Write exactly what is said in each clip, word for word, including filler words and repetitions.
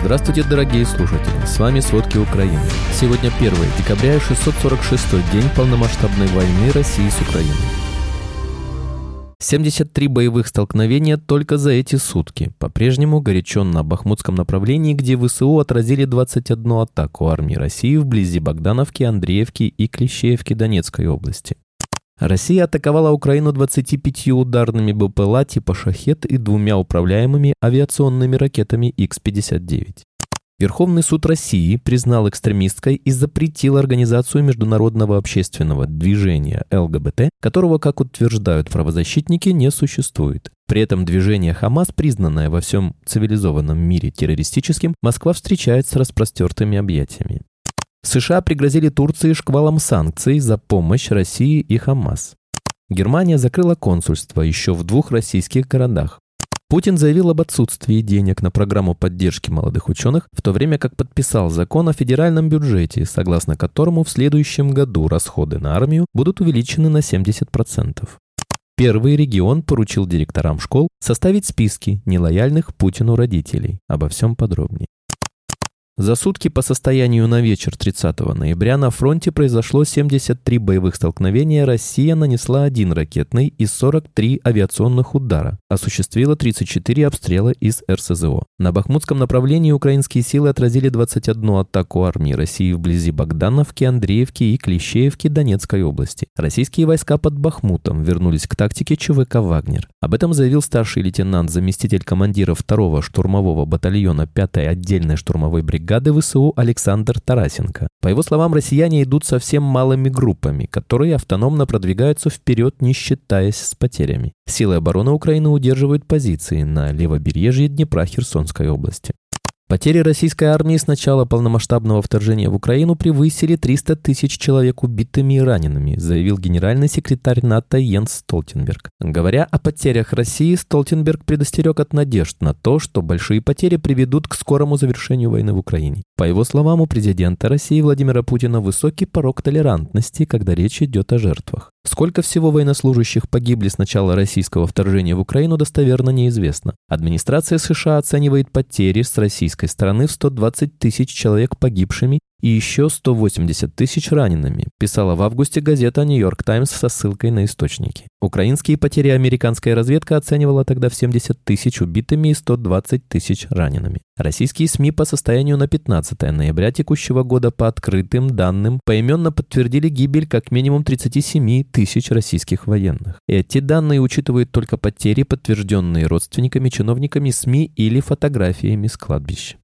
Здравствуйте, дорогие слушатели! С вами «Сводки Украины». Сегодня первое декабря, шестьсот сорок шестой день полномасштабной войны России с Украиной. семьдесят три боевых столкновения только за эти сутки. По-прежнему горячо на бахмутском направлении, где ВСУ отразили двадцать одну атаку армии России вблизи Богдановки, Андреевки и Клещиевки Донецкой области. Россия атаковала Украину двадцатью пятью ударными БПЛА типа «Shahed» и двумя управляемыми авиационными ракетами Икс пятьдесят девять. Верховный суд России признал экстремистской и запретил организацию международного общественного движения эл гэ бэ тэ, которого, как утверждают правозащитники, не существует. При этом движение «ХАМАС», признанное во всем цивилизованном мире террористическим, Москва встречает с распростертыми объятиями. США пригрозили Турции шквалом санкций за помощь России и ХАМАС. Германия закрыла консульство еще в двух российских городах. Путин заявил об отсутствии денег на программу поддержки молодых ученых, в то время как подписал закон о федеральном бюджете, согласно которому в следующем году расходы на армию будут увеличены на семьдесят процентов. Первый регион поручил директорам школ составить списки нелояльных Путину родителей. Обо всем подробнее. За сутки по состоянию на вечер тридцатого ноября на фронте произошло семьдесят три боевых столкновения, Россия нанесла один ракетный и сорок три авиационных удара, осуществила тридцать четыре обстрела из эр эс зэ о. На бахмутском направлении украинские силы отразили двадцать одну атаку армии России вблизи Богдановки, Андреевки и Клещеевки Донецкой области. Российские войска под Бахмутом вернулись к тактике че вэ ка «Вагнер». Об этом заявил старший лейтенант, заместитель командира второго штурмового батальона пятой отдельной штурмовой бригады ВСУ Александр Тарасенко. По его словам, россияне идут совсем малыми группами, которые автономно продвигаются вперед, не считаясь с потерями. Силы обороны Украины удерживают позиции на левобережье Днепра-Херсонской области. Потери российской армии с начала полномасштабного вторжения в Украину превысили триста тысяч человек убитыми и ранеными, заявил генеральный секретарь НАТО Йенс Столтенберг. Говоря о потерях России, Столтенберг предостерег от надежд на то, что большие потери приведут к скорому завершению войны в Украине. По его словам, у президента России Владимира Путина высокий порог толерантности, когда речь идет о жертвах. Сколько всего военнослужащих погибли с начала российского вторжения в Украину, достоверно неизвестно. Администрация США оценивает потери с российской стороны в сто двадцать тысяч человек погибшими и еще сто восемьдесят тысяч ранеными, писала в августе газета «Нью-Йорк Таймс» со ссылкой на источники. Украинские потери американская разведка оценивала тогда в семьдесят тысяч убитыми и сто двадцать тысяч ранеными. Российские СМИ по состоянию на пятнадцатое ноября текущего года по открытым данным поименно подтвердили гибель как минимум тридцати семи тысяч российских военных. Эти данные учитывают только потери, подтвержденные родственниками, чиновниками, СМИ или фотографиями с кладбищ.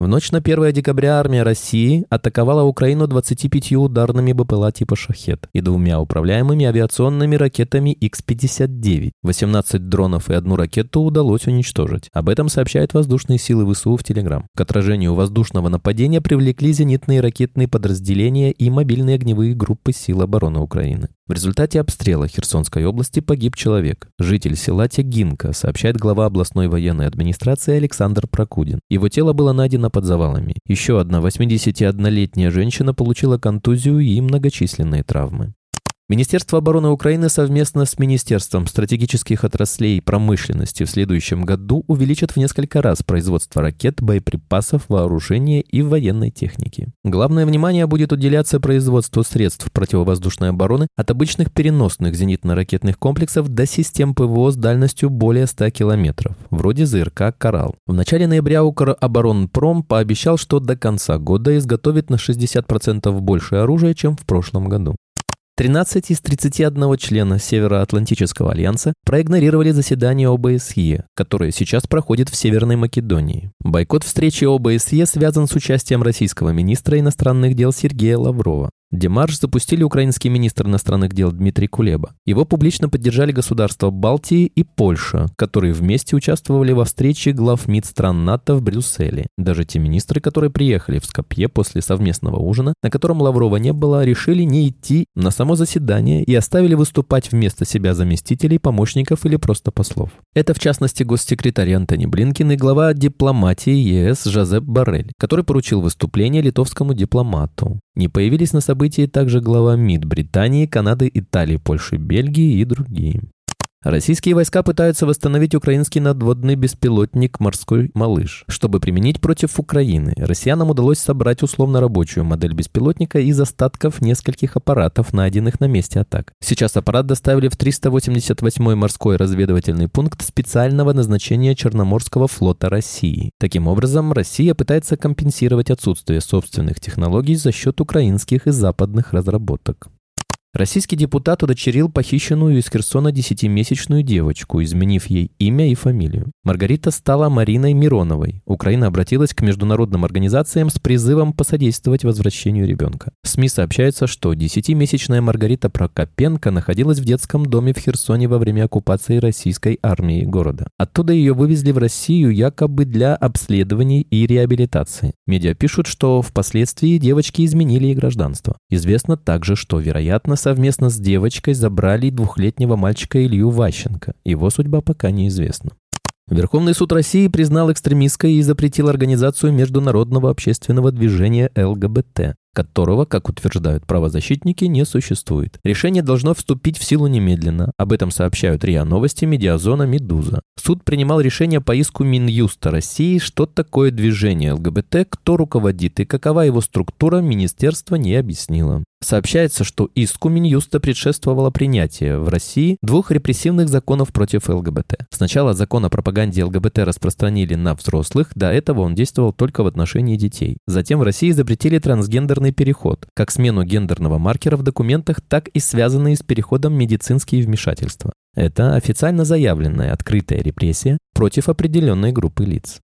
В ночь на первое декабря армия России атаковала Украину двадцатью пятью ударными БПЛА типа «Shahed» и двумя управляемыми авиационными ракетами Икс пятьдесят девять. восемнадцать дронов и одну ракету удалось уничтожить. Об этом сообщают воздушные силы ВСУ в Telegram. К отражению воздушного нападения привлекли зенитные ракетные подразделения и мобильные огневые группы сил обороны Украины. В результате обстрела Херсонской области погиб человек. Житель села Тягинка, сообщает глава областной военной администрации Александр Прокудин. Его тело было найдено под завалами. Еще одна восьмидесятиоднолетняя женщина получила контузию и многочисленные травмы. Министерство обороны Украины совместно с Министерством стратегических отраслей промышленности в следующем году увеличит в несколько раз производство ракет, боеприпасов, вооружения и военной техники. Главное внимание будет уделяться производству средств противовоздушной обороны от обычных переносных зенитно-ракетных комплексов до систем пэ вэ о с дальностью более ста километров, вроде зэ эр ка «Коралл». В начале ноября Укроборонпром пообещал, что до конца года изготовит на шестьдесят процентов больше оружия, чем в прошлом году. тринадцать из тридцати одного члена Североатлантического альянса проигнорировали заседание о бэ эс е, которое сейчас проходит в Северной Македонии. Бойкот встречи о бэ эс е связан с участием российского министра иностранных дел Сергея Лаврова. Демарш запустили украинский министр иностранных дел Дмитрий Кулеба. Его публично поддержали государства Балтии и Польша, которые вместе участвовали во встрече глав МИД стран НАТО в Брюсселе. Даже те министры, которые приехали в Скопье после совместного ужина, на котором Лаврова не было, решили не идти на само заседание и оставили выступать вместо себя заместителей, помощников или просто послов. Это, в частности, госсекретарь Антони Блинкин и глава дипломатии е эс Жозеп Боррель, который поручил выступление литовскому дипломату. Не появились на событии также глава МИД Британии, Канады, Италии, Польши, Бельгии и другие. Российские войска пытаются восстановить украинский надводный беспилотник «Морской малыш», чтобы применить против Украины. Россиянам удалось собрать условно-рабочую модель беспилотника из остатков нескольких аппаратов, найденных на месте атак. Сейчас аппарат доставили в триста восемьдесят восьмой морской разведывательный пункт специального назначения Черноморского флота России. Таким образом, Россия пытается компенсировать отсутствие собственных технологий за счет украинских и западных разработок. Российский депутат удочерил похищенную из Херсона десятимесячную девочку, изменив ей имя и фамилию. Маргарита стала Мариной Мироновой. Украина обратилась к международным организациям с призывом посодействовать возвращению ребенка. В СМИ сообщается, что десятимесячная Маргарита Прокопенко находилась в детском доме в Херсоне во время оккупации российской армией города. Оттуда ее вывезли в Россию якобы для обследований и реабилитации. Медиа пишут, что впоследствии девочки изменили и гражданство. Известно также, что, вероятно, совместно с девочкой забрали двухлетнего мальчика Илью Ващенко. Его судьба пока неизвестна. Верховный суд России признал экстремистской и запретил организацию международного общественного движения эл гэ бэ тэ, которого, как утверждают правозащитники, не существует. Решение должно вступить в силу немедленно. Об этом сообщают РИА Новости, Медиазона, Медуза. Суд принимал решение по иску Минюста России, что такое движение эл гэ бэ тэ, кто руководит и какова его структура, министерство не объяснило. Сообщается, что иску Минюста предшествовало принятие в России двух репрессивных законов против эл гэ бэ тэ. Сначала закон о пропаганде эл гэ бэ тэ распространили на взрослых, до этого он действовал только в отношении детей. Затем в России запретили трансгендерный переход, как смену гендерного маркера в документах, так и связанные с переходом медицинские вмешательства. Это официально заявленная открытая репрессия против определенной группы лиц.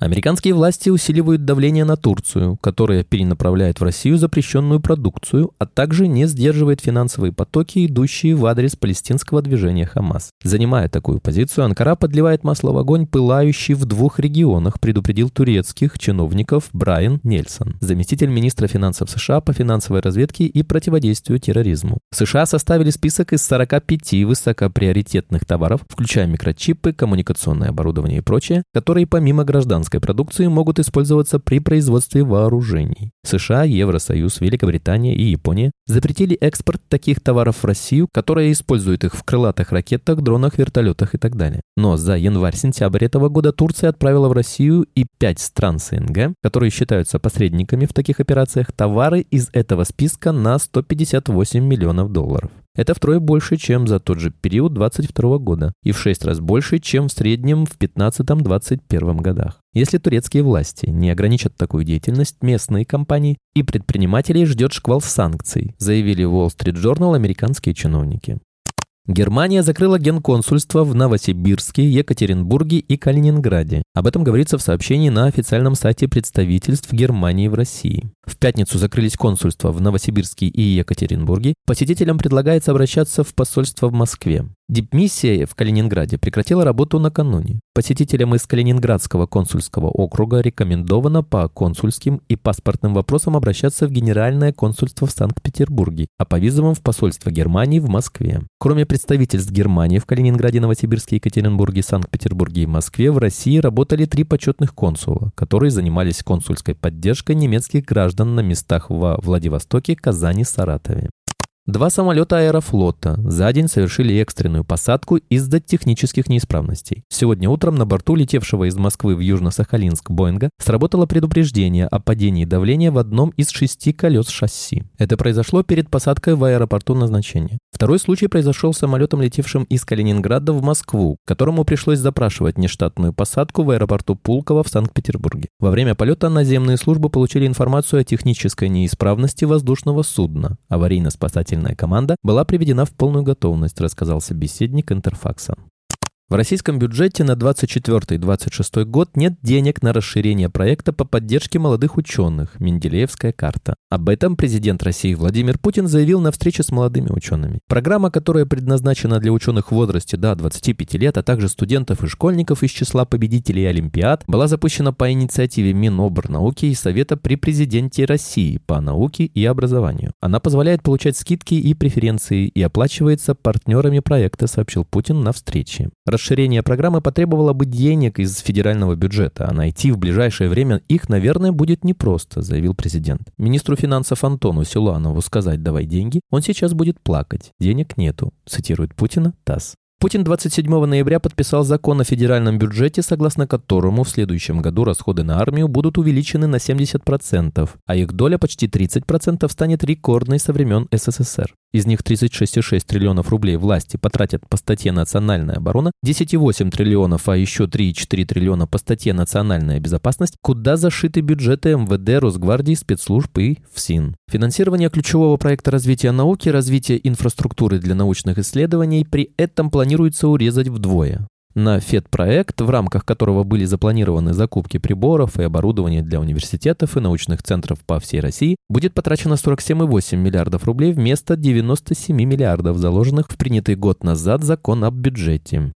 Американские власти усиливают давление на Турцию, которая перенаправляет в Россию запрещенную продукцию, а также не сдерживает финансовые потоки, идущие в адрес палестинского движения ХАМАС. Занимая такую позицию, Анкара подливает масло в огонь, пылающий в двух регионах, предупредил турецких чиновников Брайан Нельсон, заместитель министра финансов США по финансовой разведке и противодействию терроризму. США составили список из сорока пяти высокоприоритетных товаров, включая микрочипы, коммуникационное оборудование и прочее, которые помимо гражданского продукции могут использоваться при производстве вооружений. США, Евросоюз, Великобритания и Япония запретили экспорт таких товаров в Россию, которые используют их в крылатых ракетах, дронах, вертолетах и так далее. Но за январь-сентябрь этого года Турция отправила в Россию и пять стран СНГ, которые считаются посредниками в таких операциях, товары из этого списка на сто пятьдесят восемь миллионов долларов. Это втрое больше, чем за тот же период две тысячи двадцать второго года и в шесть раз больше, чем в среднем в две тысячи пятнадцатом — две тысячи двадцать первом годах. Если турецкие власти не ограничат такую деятельность, местные компании и предпринимателей ждет шквал санкций, заявили в Wall Street Journal американские чиновники. Германия закрыла генконсульство в Новосибирске, Екатеринбурге и Калининграде. Об этом говорится в сообщении на официальном сайте представительств Германии в России. В пятницу закрылись консульства в Новосибирске и Екатеринбурге. Посетителям предлагается обращаться в посольство в Москве. Дипмиссия в Калининграде прекратила работу накануне. Посетителям из Калининградского консульского округа рекомендовано по консульским и паспортным вопросам обращаться в Генеральное консульство в Санкт-Петербурге, а по визовым в посольство Германии в Москве. Кроме представительств Германии в Калининграде, Новосибирске, Екатеринбурге, Санкт-Петербурге и Москве, в России работали три почетных консула, которые занимались консульской поддержкой немецких граждан на местах во Владивостоке, Казани, Саратове. Два самолета Аэрофлота за день совершили экстренную посадку из-за технических неисправностей. Сегодня утром на борту летевшего из Москвы в Южно-Сахалинск Боинга сработало предупреждение о падении давления в одном из шести колес шасси. Это произошло перед посадкой в аэропорту назначения. Второй случай произошел с самолетом, летевшим из Калининграда в Москву, которому пришлось запрашивать нештатную посадку в аэропорту Пулково в Санкт-Петербурге. Во время полета наземные службы получили информацию о технической неисправности воздушного судна. Аварийно-спасательная команда была приведена в полную готовность, рассказал собеседник Интерфакса. В российском бюджете на двадцать четвёртый — двадцать шестой год нет денег на расширение проекта по поддержке молодых ученых «Менделеевская карта». Об этом президент России Владимир Путин заявил на встрече с молодыми учеными. Программа, которая предназначена для ученых в возрасте до двадцати пяти лет, а также студентов и школьников из числа победителей Олимпиад, была запущена по инициативе Миноборнауки и Совета при президенте России по науке и образованию. Она позволяет получать скидки и преференции и оплачивается партнерами проекта, сообщил Путин на встрече. Расширение программы потребовало бы денег из федерального бюджета, а найти в ближайшее время их, наверное, будет непросто, заявил президент. Министру финансов Антону Силуанову сказать «давай деньги», он сейчас будет плакать. Денег нету, цитирует Путина ТАСС. Путин двадцать седьмого ноября подписал закон о федеральном бюджете, согласно которому в следующем году расходы на армию будут увеличены на семьдесят процентов, а их доля почти тридцать процентов станет рекордной со времен СССР. Из них тридцать шесть целых шесть триллионов рублей власти потратят по статье «Национальная оборона», десять целых восемь триллионов, а еще три целых четыре триллиона по статье «Национальная безопасность», куда зашиты бюджеты МВД, Росгвардии, спецслужб и ФСИН. Финансирование ключевого проекта развития науки, развитие инфраструктуры для научных исследований при этом планируется урезать вдвое. На федпроект, в рамках которого были запланированы закупки приборов и оборудования для университетов и научных центров по всей России, будет потрачено сорок семь целых восемь десятых миллиардов рублей вместо девяносто семь миллиардов, заложенных в принятый год назад закон об бюджете.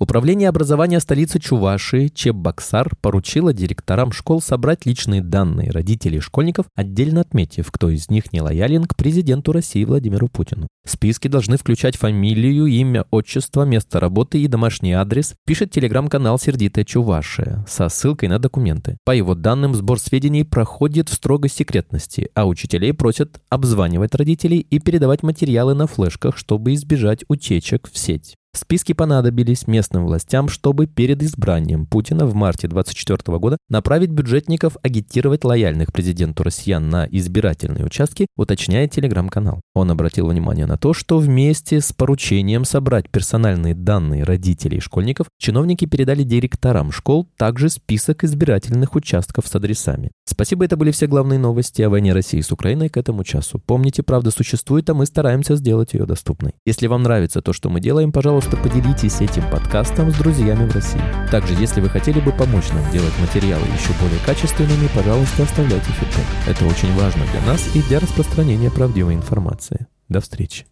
Управление образования столицы Чувашии Чебоксар поручило директорам школ собрать личные данные родителей школьников, отдельно отметив, кто из них не лоялен к президенту России Владимиру Путину. Списки должны включать фамилию, имя, отчество, место работы и домашний адрес, пишет телеграм-канал «Сердитая Чувашия» со ссылкой на документы. По его данным, сбор сведений проходит в строгой секретности, а учителей просят обзванивать родителей и передавать материалы на флешках, чтобы избежать утечек в сеть. Списки понадобились местным властям, чтобы перед избранием Путина в марте двадцать четвёртого года направить бюджетников агитировать лояльных президенту россиян на избирательные участки, уточняет телеграм-канал. Он обратил внимание на то, что вместе с поручением собрать персональные данные родителей и школьников, чиновники передали директорам школ также список избирательных участков с адресами. Спасибо, это были все главные новости о войне России с Украиной к этому часу. Помните, правда существует, а мы стараемся сделать ее доступной. Если вам нравится то, что мы делаем, пожалуйста, поделитесь этим подкастом с друзьями в России. Также, если вы хотели бы помочь нам делать материалы еще более качественными, пожалуйста, оставляйте фидбэк. Это очень важно для нас и для распространения правдивой информации. До встречи.